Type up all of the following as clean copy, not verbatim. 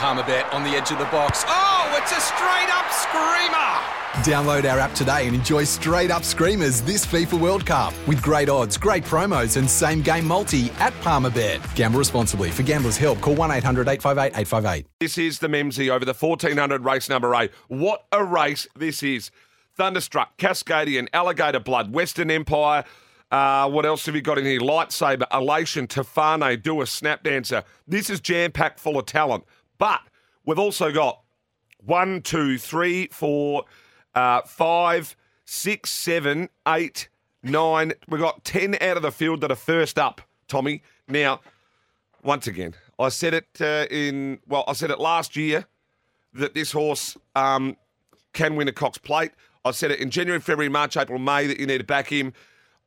Palmerbet on the edge of the box. Oh, it's a straight-up screamer! Download our app today and enjoy straight-up screamers this FIFA World Cup with great odds, great promos and same-game multi at Palmerbet. Gamble responsibly. For Gambler's Help, call 1-800-858-858. This is the Memsie over the 1400 race number 8. What a race this is. Thunderstruck, Cascadian, Alligator Blood, Western Empire. What else have you got in here? Lightsaber, Elation, Tofane, do a Snapdancer. This is jam-packed full of talent. But we've also got 1, 2, 3, 4, 5, 6, 7, 8, 9. We've got 10 out of the field that are first up, Tommy. Now, once again, I said it I said it last year that this horse can win a Cox Plate. I said it in January, February, March, April, May that you need to back him.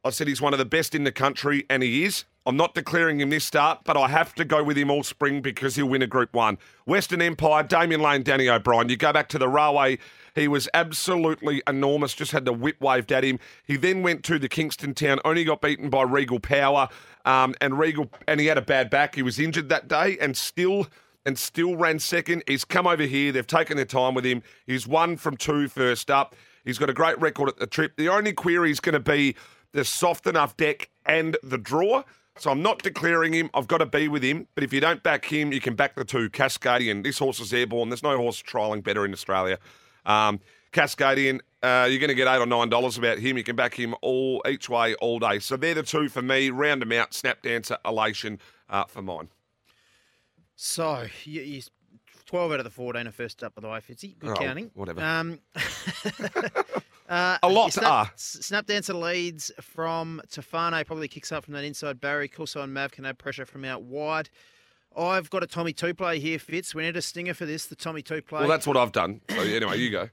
I said he's one of the best in the country, and he is. I'm not declaring him this start, but I have to go with him all spring because he'll win a Group 1. Western Empire, Damian Lane, Danny O'Brien. You go back to the railway, he was absolutely enormous, just had the whip waved at him. He then went to the Kingston Town, only got beaten by Regal Power, and he had a bad back. He was injured that day and still ran second. He's come over here. They've taken their time with him. He's 1 from 2 first up. He's got a great record at the trip. The only query is going to be the soft enough deck and the draw. So I'm not declaring him. I've got to be with him. But if you don't back him, you can back the 2, Cascadian. This horse is airborne. There's no horse trialling better in Australia. Cascadian, you're going to get $8 or $9 about him. You can back him each way all day. So they're the 2 for me. Round them out. Snapdancer, Elation for mine. So he's 12 out of the 14 are first up, by the way, Fitzy. Good counting. Whatever. A lot to Snapdancer leads from Tofane, probably kicks up from that inside barrier. Corso and Mav can add pressure from out wide. I've got a Tommy 2 play here, Fitz. We need a stinger for this, the Tommy 2 play. Well, that's what I've done. So anyway, you go.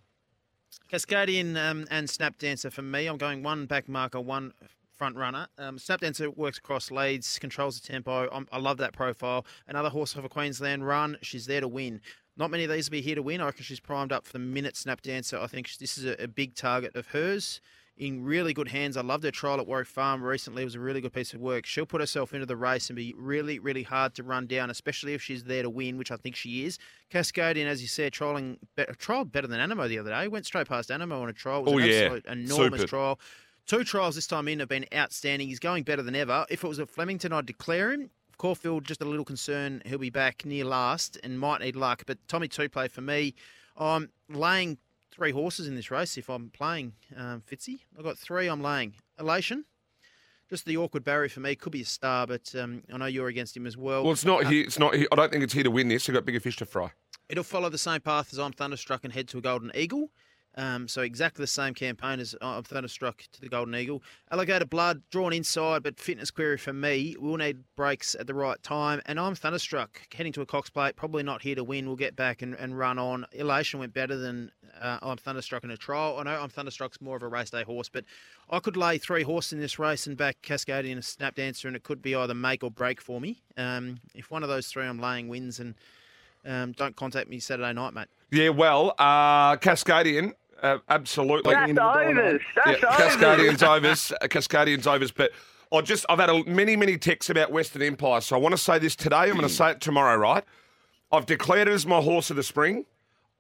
Cascadian and Snapdancer for me. I'm going 1 back marker, 1 front runner. Snapdancer works across leads, controls the tempo. I love that profile. Another horse off a Queensland run. She's there to win. Not many of these will be here to win. I reckon she's primed up for the minute, Snapdancer. I think this is a big target of hers. In really good hands. I loved her trial at Warwick Farm recently. It was a really good piece of work. She'll put herself into the race and be really, really hard to run down, especially if she's there to win, which I think she is. Cascadian, as you said, trialled better than Anamoe the other day. Went straight past Anamoe on a trial. It was absolute enormous trial. 2 trials this time in have been outstanding. He's going better than ever. If it was at Flemington, I'd declare him. Caulfield, just a little concern. He'll be back near last and might need luck. But Tommy 2 play for me. I'm laying 3 horses in this race if I'm playing, Fitzy. I've got 3 I'm laying. Elation, just the awkward barrier for me. Could be a star, but I know you're against him as well. Well, it's not here. It's not here. I don't think it's here to win this. You've got bigger fish to fry. It'll follow the same path as I'm Thunderstruck and head to a Golden Eagle. So exactly the same campaign as I'm Thunderstruck to the Golden Eagle. Alligator Blood, drawn inside, but fitness query for me. We'll need breaks at the right time. And I'm Thunderstruck, heading to a Cox Plate, probably not here to win. We'll get back and run on. Elation went better than I'm Thunderstruck in a trial. I know I'm Thunderstruck's more of a race day horse, but I could lay 3 horses in this race and back Cascadian and Snapdancer, and it could be either make or break for me. If one of those 3 I'm laying wins, and don't contact me Saturday night, mate. Yeah, well, Cascadian... absolutely. That's overs. Cascadian's overs. Cascadian's overs. But I've had many, many texts about Western Empire, so I want to say this today. I'm going to say it tomorrow, right? I've declared it as my horse of the spring.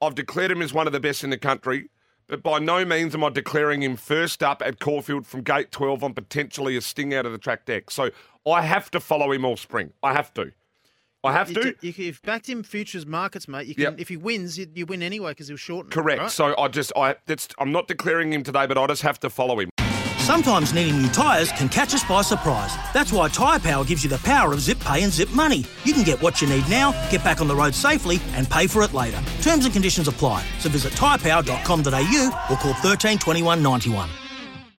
I've declared him as one of the best in the country. But by no means am I declaring him first up at Caulfield from gate 12 on potentially a sting out of the track deck. So I have to follow him all spring. I have to. I have to. You've backed him futures markets, mate. You can, yep. If he wins, you win anyway because he'll shorten. Correct. Right? So I'm not declaring him today, but I just have to follow him. Sometimes needing new tyres can catch us by surprise. That's why Tyre Power gives you the power of Zip Pay and Zip Money. You can get what you need now, get back on the road safely and pay for it later. Terms and conditions apply. So visit tyrepower.com.au or call 13 21 91.